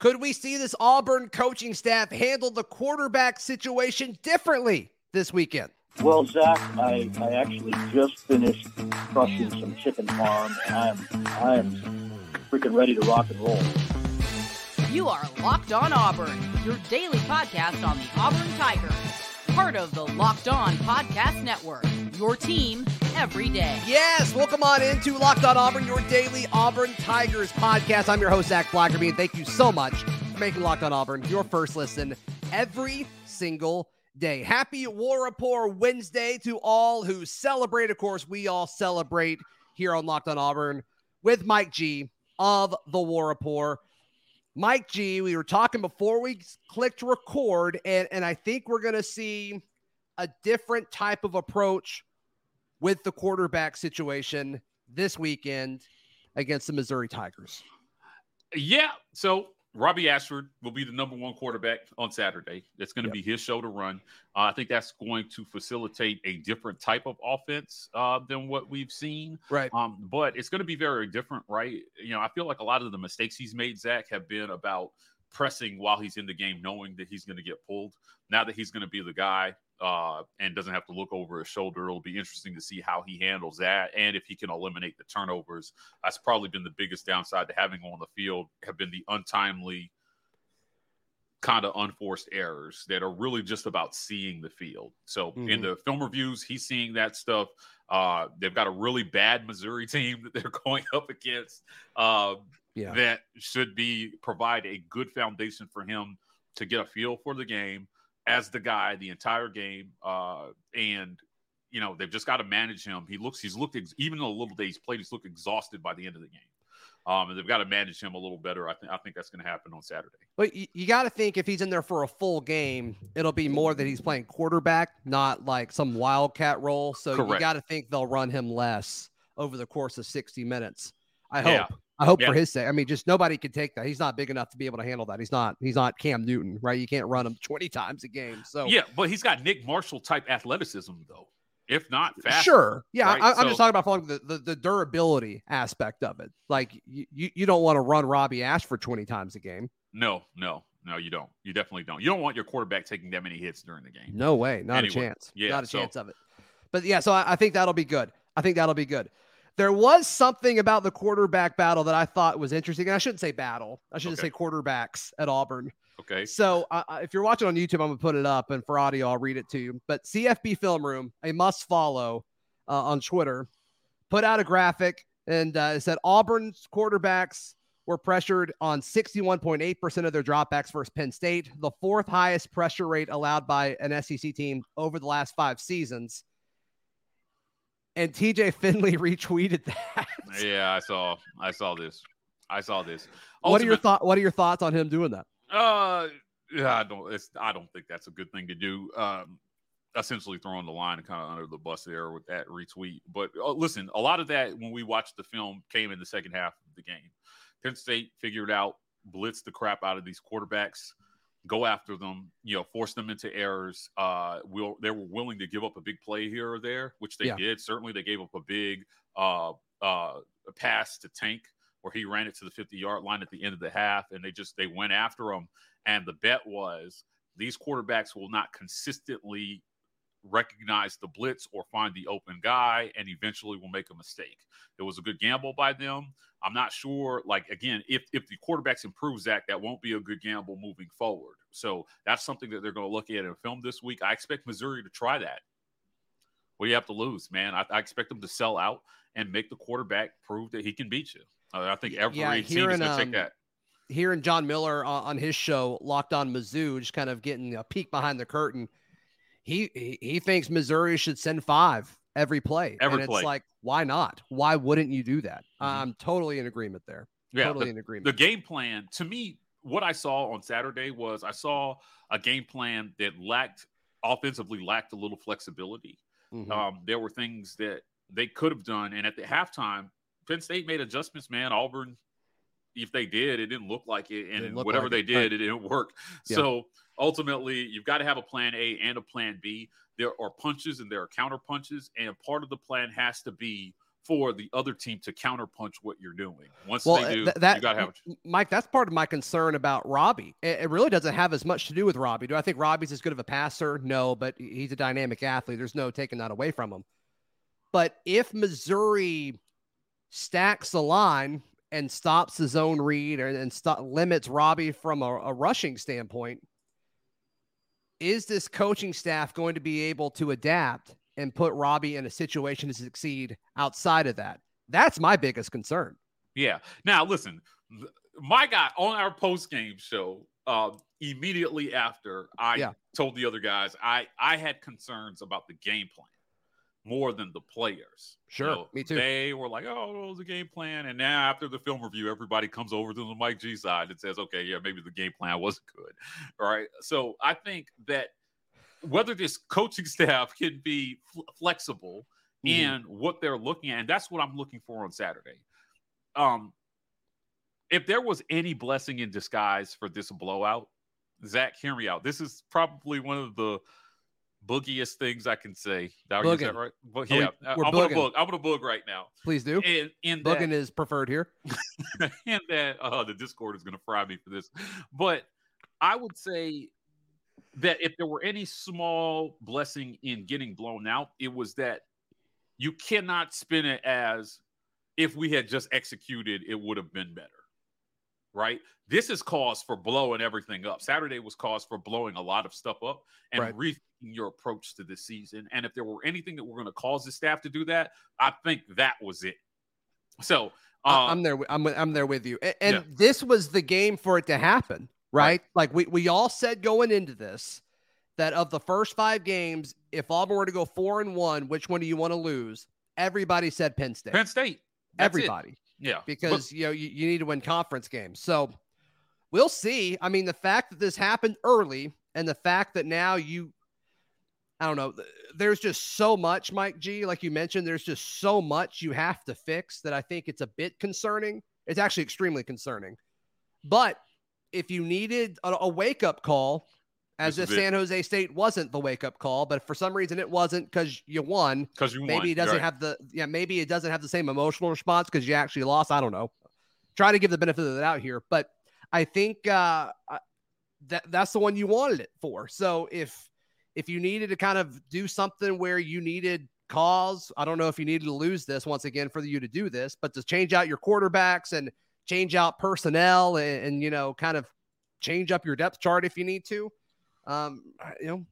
Could we see this Auburn coaching staff handle the quarterback situation differently this weekend? Well, Zach, I actually just finished crushing some chicken parm, and I am freaking ready to rock and roll. You are Locked On Auburn, your daily podcast on the Auburn Tigers. Part of the Locked On Podcast Network, your team every day. Yes, welcome on into Locked On Auburn, your daily Auburn Tigers podcast. I'm your host, Zach Blackerby, and thank you so much for making Locked On Auburn your first listen every single day. Happy War Report Wednesday to all who celebrate. Of course, we all celebrate here on Locked On Auburn with Mike G of the War Report. Mike G, we were talking before we clicked record, and I think we're going to see a different type of approach with the quarterback situation this weekend against the Missouri Tigers. Yeah, so Robbie Ashford will be the number one quarterback on Saturday. That's going to be his show to run. I think that's going to facilitate a different type of offense than what we've seen. Right. But it's going to be very different, right? You know, I feel like a lot of the mistakes he's made, Zach, have been about pressing while he's in the game, knowing that he's going to get pulled. Now that he's going to be the guy and doesn't have to look over his shoulder, it'll be interesting to see how he handles that and if he can eliminate the turnovers. That's probably been the biggest downside to having on the field have been the untimely kind of unforced errors that are really just about seeing the field. So in the film reviews, he's seeing that stuff. They've got a really bad Missouri team that they're going up against that should provide a good foundation for him to get a feel for the game as the guy the entire game. And, you know, they've just got to manage him. He's looked, even in the little days played, he's looked exhausted by the end of the game. And they've got to manage him a little better. I think that's going to happen on Saturday. But you got to think if he's in there for a full game, it'll be more that he's playing quarterback, not like some wildcat role. So correct. You got to think they'll run him less over the course of 60 minutes. I hope for his sake. I mean, just nobody can take that. He's not big enough to be able to handle that. He's not Cam Newton, right? You can't run him 20 times a game. So yeah, but he's got Nick Marshall type athleticism though. If not fast. Sure. Yeah. Right? I'm just talking about the durability aspect of it. Like you don't want to run Robbie Ashford 20 times a game. No, you don't. You definitely don't. You don't want your quarterback taking that many hits during the game. No way. Not a chance. Yeah, not a chance of it. But yeah, so I think that'll be good. There was something about the quarterback battle that I thought was interesting. And I shouldn't say battle. I should just say quarterbacks at Auburn. Okay. So if you're watching on YouTube, I'm going to put it up. And for audio, I'll read it to you. But CFB Film Room, a must follow on Twitter, put out a graphic. And it said Auburn's quarterbacks were pressured on 61.8% of their dropbacks versus Penn State, the fourth highest pressure rate allowed by an SEC team over the last 5 seasons. And T.J. Finley retweeted that. Yeah, I saw this. What are your thoughts on him doing that? I don't think that's a good thing to do. Essentially throwing the line kind of under the bus there with that retweet. But listen, a lot of that when we watched the film came in the second half of the game. Penn State figured out, blitz the crap out of these quarterbacks, go after them, you know, force them into errors. They were willing to give up a big play here or there, which they did. Certainly they gave up a big pass to Tank where he ran it to the 50-yard line at the end of the half, and they went after him. And the bet was these quarterbacks will not consistently recognize the blitz or find the open guy and eventually will make a mistake. It was a good gamble by them. I'm not sure, like, again, if the quarterbacks improve, Zach, that won't be a good gamble moving forward. So that's something that they're going to look at in film this week. I expect Missouri to try that. What do you have to lose, man? I expect them to sell out and make the quarterback prove that he can beat you. I think every team is going to take that. Hearing John Miller on his show, Locked On Mizzou, just kind of getting a peek behind the curtain, he thinks Missouri should send 5 every play. It's like, why not? Why wouldn't you do that? Mm-hmm. I'm totally in agreement there. Yeah, in agreement. The game plan, to me, what I saw on Saturday was I saw a game plan that offensively lacked a little flexibility. Mm-hmm. There were things that they could have done. And at the halftime, Penn State made adjustments, man. Auburn, if they did, it didn't look like it. And whatever they did, it didn't work. Yeah. So ultimately, you've got to have a plan A and a plan B. There are punches and there are counter punches. And part of the plan has to be for the other team to counterpunch what you're doing. Once they do, you got to have it. Mike, that's part of my concern about Robbie. It really doesn't have as much to do with Robbie. Do I think Robbie's as good of a passer? No, but he's a dynamic athlete. There's no taking that away from him. But if Missouri stacks the line and stops the zone read and limits Robbie from a rushing standpoint, is this coaching staff going to be able to adapt and put Robbie in a situation to succeed outside of that? That's my biggest concern. Yeah. Now, listen, my guy on our post-game show, immediately after I told the other guys, I had concerns about the game plan more than the players. Sure, you know, me too. They were like, oh, it was a game plan. And now after the film review, everybody comes over to the Mike G side and says, okay, yeah, maybe the game plan wasn't good. All right. So I think that whether this coaching staff can be flexible in what they're looking at, and that's what I'm looking for on Saturday. If there was any blessing in disguise for this blowout, Zach, hear me out. This is probably one of the boogiest things I can say. Is that right? But yeah, I'm going to boog. I'm going to boog right now. Please do. And booging is preferred here. And that the Discord is going to fry me for this. But I would say that if there were any small blessing in getting blown out, it was that you cannot spin it as if we had just executed, it would have been better, right? This is cause for blowing everything up. Saturday was cause for blowing a lot of stuff up and rethinking your approach to this season. And if there were anything that we're going to cause the staff to do that, I think that was it. So I'm there. I'm there with you. And this was the game for it to happen. Right? Like we all said going into this, that of the first five games, if Auburn were to go 4-1, which one do you want to lose? Everybody said Penn State. Penn State. That's everybody. It. Yeah. Because, you know, you need to win conference games. So we'll see. I mean, the fact that this happened early and the fact that now I don't know, there's just so much, Mike G, like you mentioned, there's just so much you have to fix that I think it's a bit concerning. It's actually extremely concerning. But if you needed a wake-up call, as if San Jose State wasn't the wake-up call, but for some reason it wasn't because you won. Because you won. Maybe it doesn't have maybe it doesn't have the same emotional response because you actually lost. I don't know. Try to give the benefit of the doubt here, but I think that's the one you wanted it for. So if you needed to kind of do something where you needed cause, I don't know if you needed to lose this once again for you to do this, but to change out your quarterbacks and change out personnel and, you know, kind of change up your depth chart if you need to. You know,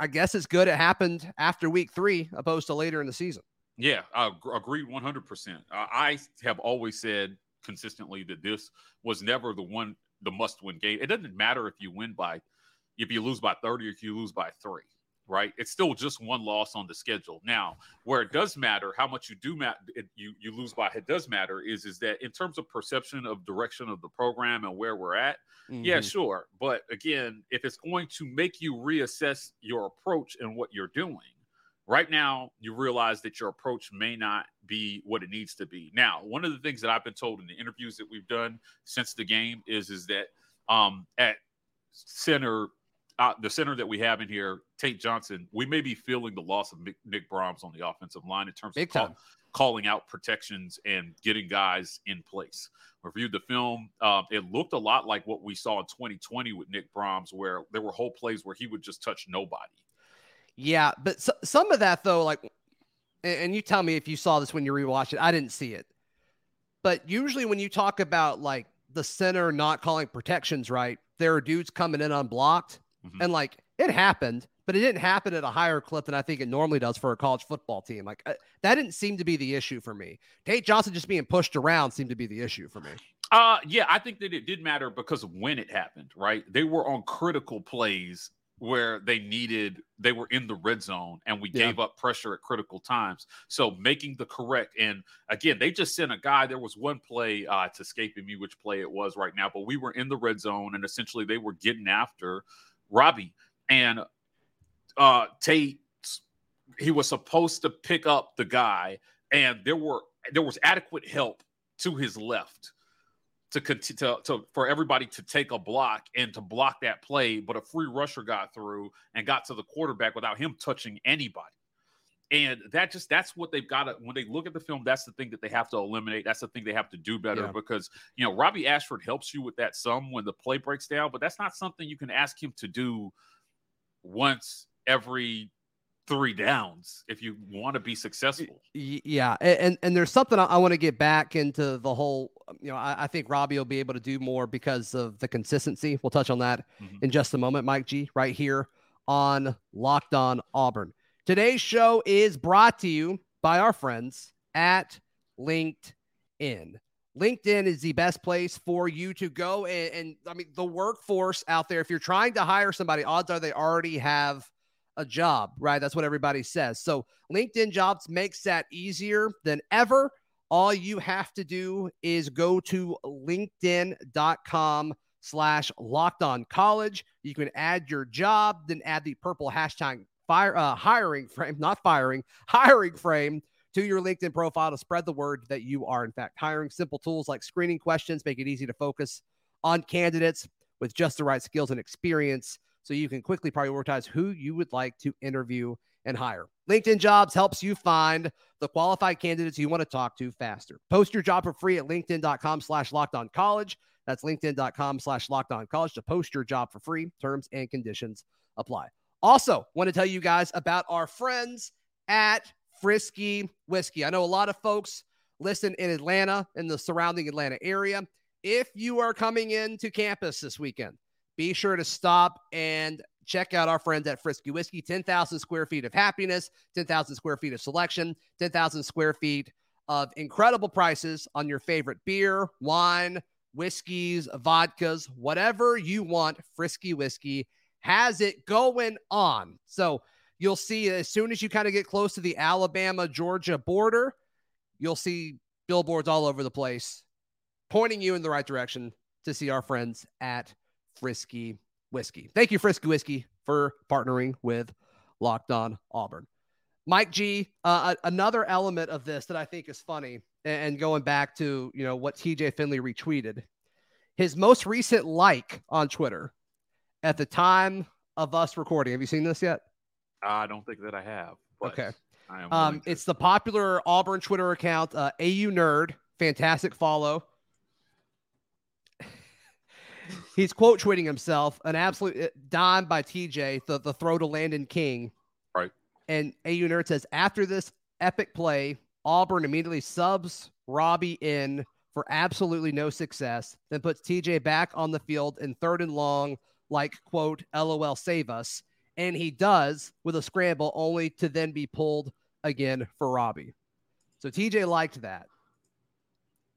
I guess it's good it happened after week 3 opposed to later in the season. Yeah, I agree 100%. I have always said consistently that this was never the must-win game. It doesn't matter if you lose by 30 or if you lose by 3. Right, it's still just one loss on the schedule. Now, where it does matter, how much you do you lose by, it does matter. Is that in terms of perception of direction of the program and where we're at? Mm-hmm. Yeah, sure. But again, if it's going to make you reassess your approach and what you're doing, right now you realize that your approach may not be what it needs to be. Now, one of the things that I've been told in the interviews that we've done since the game is that at center. The center that we have in here, Tate Johnson, we may be feeling the loss of Nick Brahms on the offensive line in terms of calling out protections and getting guys in place. Reviewed the film. It looked a lot like what we saw in 2020 with Nick Brahms, where there were whole plays where he would just touch nobody. Yeah, but some of that, though, like, and you tell me if you saw this when you rewatched it. I didn't see it. But usually when you talk about, like, the center not calling protections right, there are dudes coming in unblocked. Mm-hmm. And like it happened, but it didn't happen at a higher clip than I think it normally does for a college football team. Like that didn't seem to be the issue for me. Tate Johnson just being pushed around seemed to be the issue for me. Yeah, I think that it did matter because of when it happened, right? They were on critical plays where they were in the red zone and we gave up pressure at critical times. So making the correct. And again, they just sent a guy. There was one play, it's escaping me which play it was right now, but we were in the red zone and essentially they were getting after Robbie, and Tate, he was supposed to pick up the guy, and there was adequate help to his left for everybody to take a block and to block that play, but a free rusher got through and got to the quarterback without him touching anybody. And that's what they've got to, when they look at the film, that's the thing that they have to eliminate. That's the thing they have to do better because, you know, Robbie Ashford helps you with that some when the play breaks down, but that's not something you can ask him to do once every 3 downs if you want to be successful. Yeah. And there's something I want to get back into the whole, you know, I think Robbie will be able to do more because of the consistency. We'll touch on that in just a moment. Mike G right here on Locked On Auburn. Today's show is brought to you by our friends at LinkedIn. LinkedIn is the best place for you to go. And I mean, the workforce out there, if you're trying to hire somebody, odds are they already have a job, right? That's what everybody says. So LinkedIn Jobs makes that easier than ever. All you have to do is go to linkedin.com/lockedoncollege. You can add your job, then add the purple hashtag hiring frame to your LinkedIn profile to spread the word that you are in fact hiring. Simple tools like screening questions make it easy to focus on candidates with just the right skills and experience, so you can quickly prioritize who you would like to interview and hire. LinkedIn Jobs helps you find the qualified candidates you want to talk to faster. Post your job for free at linkedin.com/lockedoncollege. That's linkedin.com/lockedoncollege to post your job for free. Terms and conditions apply. Also, want to tell you guys about our friends at Frisky Whiskey. I know a lot of folks listen in Atlanta and the surrounding Atlanta area. If you are coming into campus this weekend, be sure to stop and check out our friends at Frisky Whiskey. 10,000 square feet of happiness, 10,000 square feet of selection, 10,000 square feet of incredible prices on your favorite beer, wine, whiskeys, vodkas, whatever you want. Frisky Whiskey has it going on. So you'll see as soon as you kind of get close to the Alabama-Georgia border, you'll see billboards all over the place pointing you in the right direction to see our friends at Frisky Whiskey. Thank you, Frisky Whiskey, for partnering with Locked On Auburn. Mike G, another element of this that I think is funny, and going back to, you know, what T.J. Finley retweeted, his most recent like on Twitter at the time of us recording. Have you seen this yet? I don't think that I have. But okay. I am it's the popular Auburn Twitter account, AU Nerd. Fantastic follow. He's quote tweeting himself, an absolute dime by TJ, the throw to Landon King. Right. And AU Nerd says, after this epic play, Auburn immediately subs Robbie in for absolutely no success, then puts TJ back on the field in third and long, like, quote, LOL, save us. And he does with a scramble, only to then be pulled again for Robbie. So TJ liked that.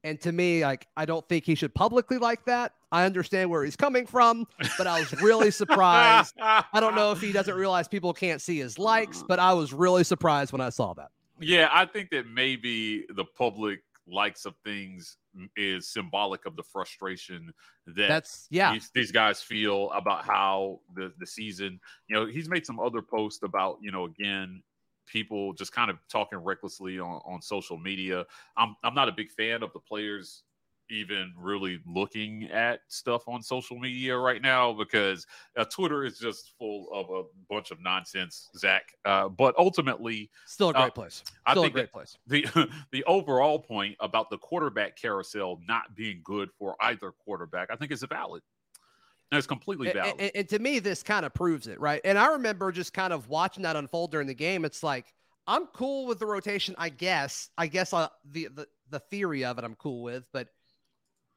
And to me, like, I don't think he should publicly like that. I understand where he's coming from, but I was really surprised. I don't know if he doesn't realize people can't see his likes, but I was really surprised when I saw that. Yeah, I think that maybe the public likes of things is symbolic of the frustration that these guys feel about how the season, you know, he's made some other posts about, you know, again, people just kind of talking recklessly on social media. I'm not a big fan of the players even really looking at stuff on social media right now, because Twitter is just full of a bunch of nonsense, Zach. But ultimately, still a great place. I think a great place. The overall point about the quarterback carousel not being good for either quarterback, I think, is valid. No, it's completely valid. And to me, this kind of proves it, right? And I remember just kind of watching that unfold during the game. It's like, I'm cool with the rotation, I guess. I guess the theory of it I'm cool with. But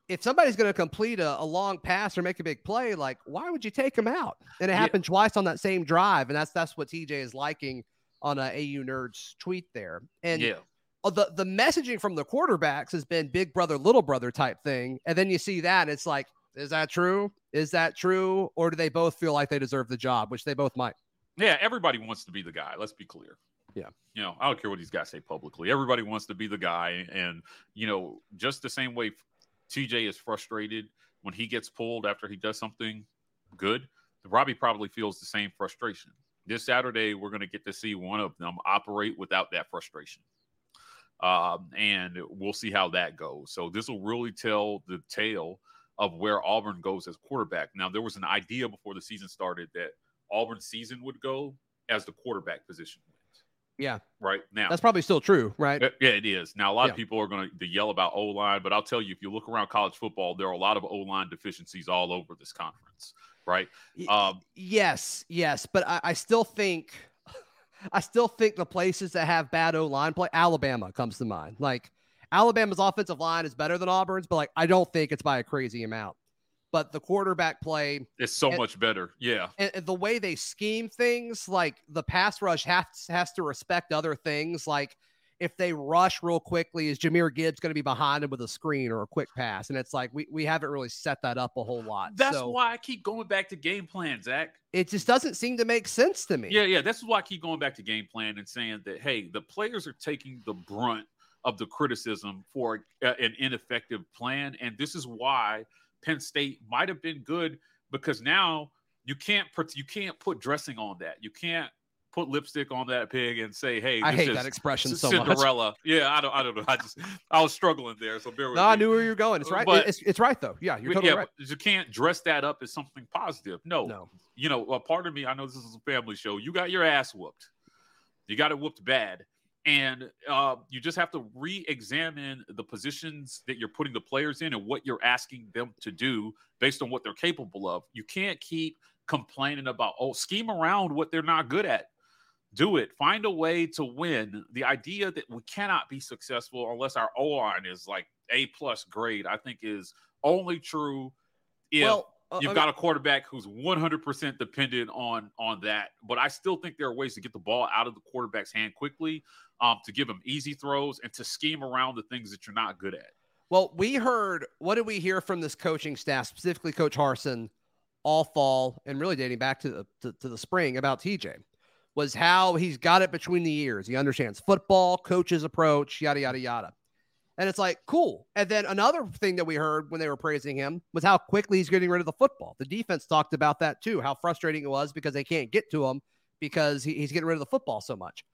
if somebody's going to complete a long pass or make a big play, like, why would you take them out? And it happened twice on that same drive. And that's what TJ is liking on AU Nerd's tweet there. And the messaging from the quarterbacks has been big brother, little brother type thing. And then you see that, and it's like, is that true? Is that true? Or do they both feel like they deserve the job, which they both might? Yeah, everybody wants to be the guy. Let's be clear. Yeah. You know, I don't care what these guys say publicly. Everybody wants to be the guy. And, you know, just the same way TJ is frustrated when he gets pulled after he does something good, Robbie probably feels the same frustration. This Saturday, we're going to get to see one of them operate without that frustration. And we'll see how that goes. So this will really tell the tale of where Auburn goes as quarterback. Now, there was an idea before the season started that Auburn's season would go as the quarterback position went. Yeah. Right now. That's probably still true, right? Yeah, it is. Now, a lot of people are going to yell about O-line, but I'll tell you, if you look around college football, there are a lot of O-line deficiencies all over this conference, right? Yes. But I still think the places that have bad O-line play, Alabama comes to mind. Like, Alabama's offensive line is better than Auburn's, but like, I don't think it's by a crazy amount. But the quarterback play is so much better. Yeah. And the way they scheme things, like the pass rush has to respect other things. Like if they rush real quickly, is Jameer Gibbs going to be behind him with a screen or a quick pass? And it's like, we haven't really set that up a whole lot. That's why I keep going back to game plan, Zach. It just doesn't seem to make sense to me. Yeah. That's why I keep going back to game plan and saying that, hey, the players are taking the brunt of the criticism for an ineffective plan. And this is why Penn State might have been good, because now you can't put dressing on that. You can't put lipstick on that pig and say, "Hey, I hate that expression so much." Cinderella. Yeah, I don't know. I was struggling there, so bear with me. No, I knew where you were going. It's right. But, it's right though. Yeah, you're totally right. You can't dress that up as something positive. No. You know, part of me. I know this is a family show. You got your ass whooped. You got it whooped bad. And you just have to re-examine the positions that you're putting the players in and what you're asking them to do based on what they're capable of. You can't keep complaining about, scheme around what they're not good at. Do it. Find a way to win. The idea that we cannot be successful unless our O-line is like A-plus grade, I think is only true if you've got a quarterback who's 100% dependent on that. But I still think there are ways to get the ball out of the quarterback's hand quickly, to give him easy throws and to scheme around the things that you're not good at. Well, what did we hear from this coaching staff, specifically Coach Harsin, all fall and really dating back to the spring about TJ, was how he's got it between the ears. He understands football, coach's approach, yada, yada, yada. And it's like, cool. And then another thing that we heard when they were praising him was how quickly he's getting rid of the football. The defense talked about that too, how frustrating it was because they can't get to him because he's getting rid of the football so much.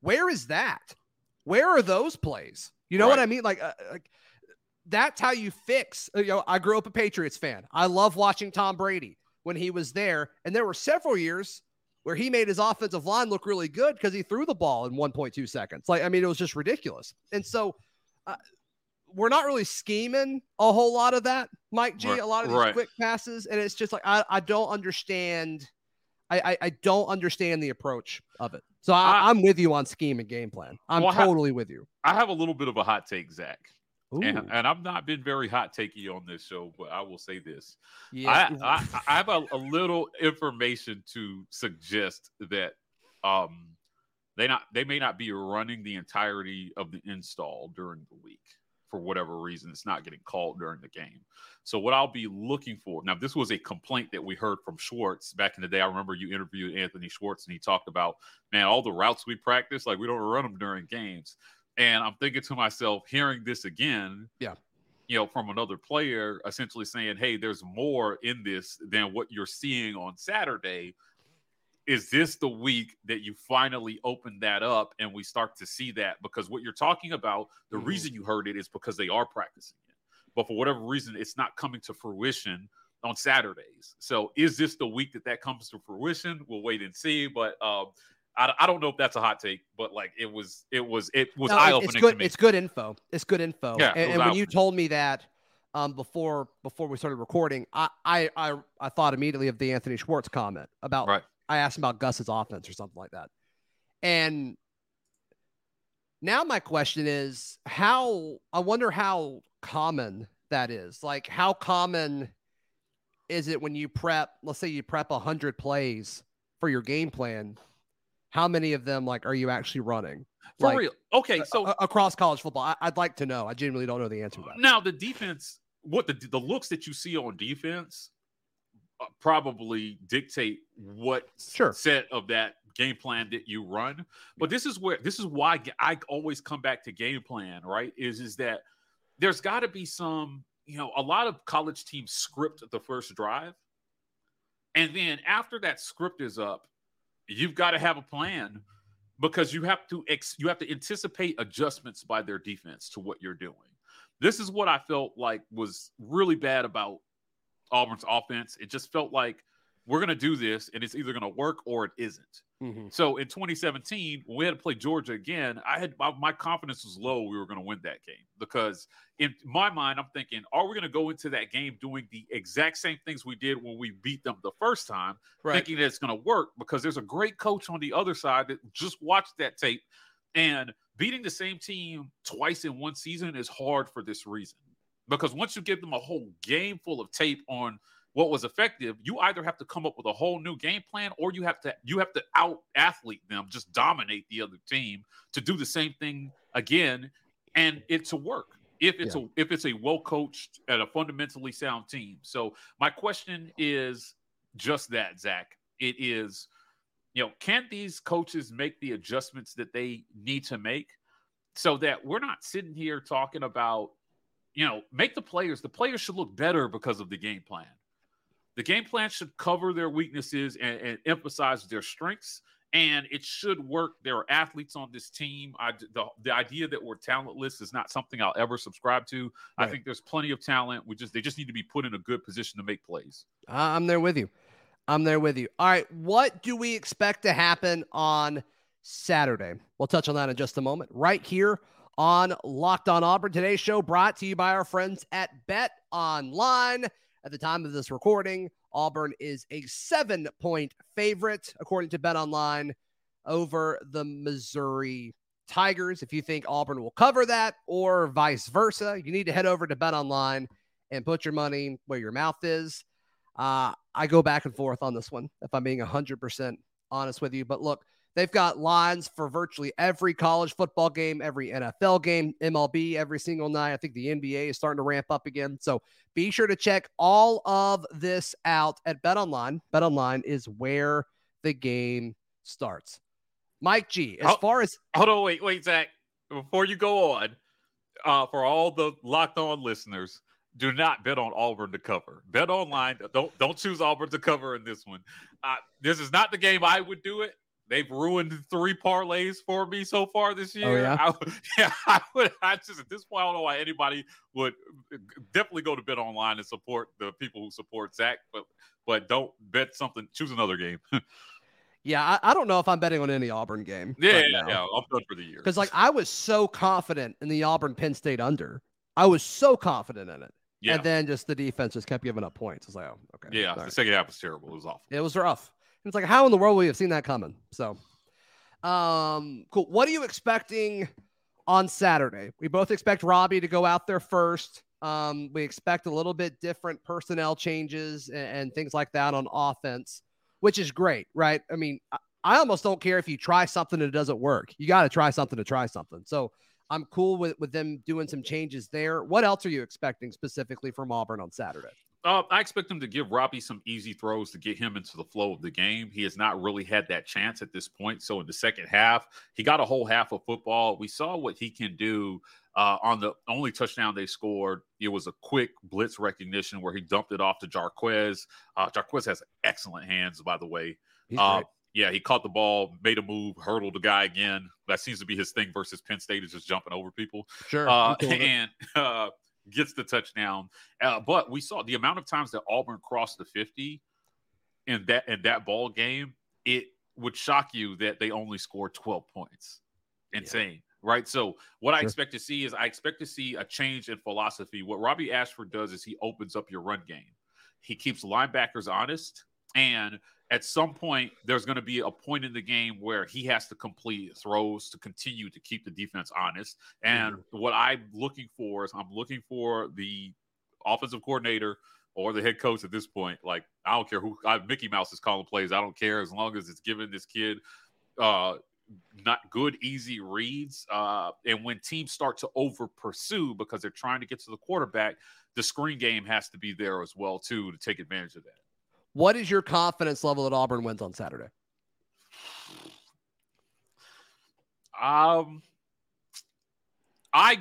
Where is that? Where are those plays? You know what I mean? Like that's how you fix, you know, I grew up a Patriots fan. I love watching Tom Brady when he was there. And there were several years where he made his offensive line look really good because he threw the ball in 1.2 seconds. Like, I mean, it was just ridiculous. And so, we're not really scheming a whole lot of that, Mike G, a lot of these quick passes. And it's just like, I don't understand. I don't understand the approach of it. So I'm with you on scheme and game plan. I'm totally with you. I have a little bit of a hot take, Zach. And I've not been very hot takey on this show, but I will say this. Yeah. I have a little information to suggest that, They may not be running the entirety of the install during the week for whatever reason. It's not getting called during the game. So what I'll be looking for now, this was a complaint that we heard from Schwartz back in the day. I remember you interviewed Anthony Schwartz and he talked about, man, all the routes we practice, like we don't run them during games. And I'm thinking to myself, hearing this again, you know, from another player, essentially saying, hey, there's more in this than what you're seeing on Saturday. Is this the week that you finally open that up and we start to see that? Because what you're talking about, the reason you heard it is because they are practicing it. But for whatever reason, it's not coming to fruition on Saturdays. So is this the week that comes to fruition? We'll wait and see. But I don't know if that's a hot take, but like it was eye-opening to me. It's good info. Yeah, and when you told me that before we started recording, I thought immediately of the Anthony Schwartz comment about – I asked him about Gus's offense or something like that. And now my question is I wonder how common that is. Like, how common is it when you prep, let's say you prep 100 plays for your game plan. How many of them, like, are you actually running? For real. Okay. So across college football, I'd like to know. I genuinely don't know the answer to that. Now the defense, what the looks that you see on defense probably dictate what set of that game plan that you run. But this is why I always come back to game plan, right? Is that there's got to be some, you know, a lot of college teams script the first drive. And then after that script is up, you've got to have a plan because you have to anticipate adjustments by their defense to what you're doing. This is what I felt like was really bad about Auburn's offense. It just felt like we're going to do this and it's either going to work or it isn't. Mm-hmm. So in 2017, when we had to play Georgia again, my confidence was low we were going to win that game, because in my mind, I'm thinking, are we going to go into that game doing the exact same things we did when we beat them the first time, thinking that it's going to work? Because there's a great coach on the other side that just watched that tape, and beating the same team twice in one season is hard for this reason. Because once you give them a whole game full of tape on what was effective, you either have to come up with a whole new game plan, or you have to out-athlete them, just dominate the other team to do the same thing again, and it to work. If it's a well-coached and a fundamentally sound team. So my question is just that, Zach. It is, can these coaches make the adjustments that they need to make so that we're not sitting here talking about, make the players should look better because of the game plan. The game plan should cover their weaknesses and emphasize their strengths, and it should work. There are athletes on this team. The idea that we're talentless is not something I'll ever subscribe to. Right. I think there's plenty of talent. They just need to be put in a good position to make plays. I'm there with you. All right, what do we expect to happen on Saturday? We'll touch on that in just a moment. Right here on Locked on Auburn. Today's show brought to you by our friends at Bet Online. At the time of this recording, Auburn is a 7-point favorite, according to BetOnline, over the Missouri Tigers. If you think Auburn will cover that or vice versa, you need to head over to BetOnline and put your money where your mouth is. I go back and forth on this one, if I'm being 100% honest with you. But look, they've got lines for virtually every college football game, every NFL game, MLB, every single night. I think the NBA is starting to ramp up again. So be sure to check all of this out at BetOnline. BetOnline is where the game starts. Mike G, Hold on, wait, Zach. Before you go on, for all the Locked On listeners, do not bet on Auburn to cover. Bet Online. Don't choose Auburn to cover in this one. This is not the game I would do it. They've ruined 3 parlays for me so far this year. Oh, yeah? I just at this point, I don't know why anybody would definitely go to Bet Online and support the people who support Zach, but don't bet something. Choose another game. Yeah, I don't know if I'm betting on any Auburn game. Yeah, I'm done for the year. Because I was so confident in the Auburn Penn State under. I was so confident in it. Yeah. And then just the defense just kept giving up points. I was like, oh, okay. Yeah, sorry. The second half was terrible. It was awful. It was rough. It's like, how in the world would we have seen that coming? So, cool. What are you expecting on Saturday? We both expect Robbie to go out there first. We expect a little bit different personnel changes and things like that on offense, which is great, right? I mean, I almost don't care if you try something and it doesn't work. You got to try something to try something. So I'm cool with them doing some changes there. What else are you expecting specifically from Auburn on Saturday? I expect him to give Robbie some easy throws to get him into the flow of the game. He has not really had that chance at this point. So in the second half, he got a whole half of football. We saw what he can do on the only touchdown they scored. It was a quick blitz recognition where he dumped it off to Jarquez. Jarquez has excellent hands, by the way. He's great. Yeah, he caught the ball, made a move, hurdled the guy again. That seems to be his thing versus Penn State, is just jumping over people. Sure. Gets the touchdown. But we saw the amount of times that Auburn crossed the 50 in that ball game, it would shock you that they only scored 12 points. Insane, right? So what I expect to see is a change in philosophy. What Robbie Ashford does is he opens up your run game. He keeps linebackers honest, and at some point, there's going to be a point in the game where he has to complete throws to continue to keep the defense honest. And what I'm looking for is the offensive coordinator or the head coach at this point. Like, I don't care who Mickey Mouse is calling plays. I don't care, as long as it's giving this kid not good, easy reads. And when teams start to over pursue because they're trying to get to the quarterback, the screen game has to be there as well, too, to take advantage of that. What is your confidence level that Auburn wins on Saturday? I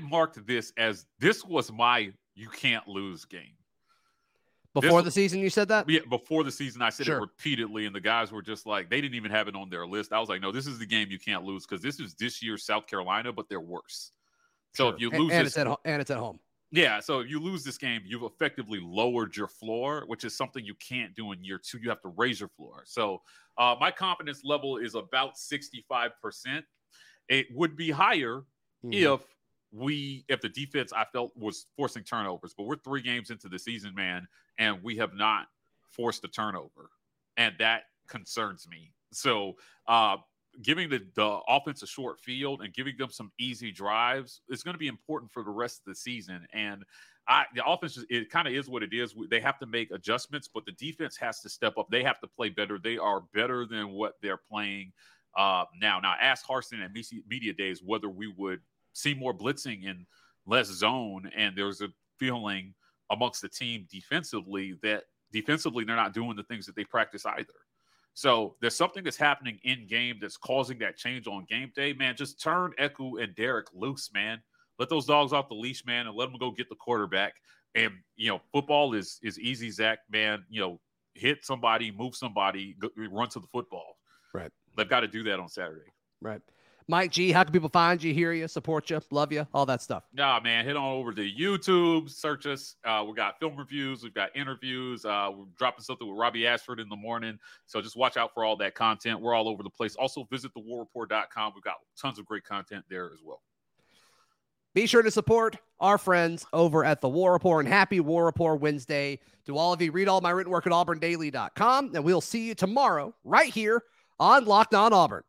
marked this as this was my you can't lose game. Before the season, you said that? Yeah, before the season, I said it repeatedly, and the guys were just like, they didn't even have it on their list. I was like, no, this is the game you can't lose, because this is this year's South Carolina, but they're worse. So if you lose, and it's at home. Yeah, so if you lose this game, you've effectively lowered your floor, which is something you can't do in year two. You have to raise your floor. So my confidence level is about 65%. It would be higher if the defense, I felt, was forcing turnovers. But we're 3 games into the season, man, and we have not forced a turnover. And that concerns me. So giving the offense a short field and giving them some easy drives is going to be important for the rest of the season. And the offense, it kind of is what it is. They have to make adjustments, but the defense has to step up. They have to play better. They are better than what they're playing now. Now, ask Harsin at Media Days whether we would see more blitzing and less zone. And there's a feeling amongst the team defensively that defensively they're not doing the things that they practice either. So there's something that's happening in game that's causing that change on game day, man. Just turn Eku and Derek loose, man. Let those dogs off the leash, man, and let them go get the quarterback. And, you know, football is easy, Zach, man. You know, hit somebody, move somebody, run to the football. Right. They've got to do that on Saturday. Right. Mike G, how can people find you, hear you, support you, love you, all that stuff? Nah, man, head on over to YouTube, search us. We got film reviews. We've got interviews. We're dropping something with Robbie Ashford in the morning. So just watch out for all that content. We're all over the place. Also visit thewarreport.com. We've got tons of great content there as well. Be sure to support our friends over at The War Report, and happy War Report Wednesday to all of you. Read all my written work at auburndaily.com, and we'll see you tomorrow right here on Locked On Auburn.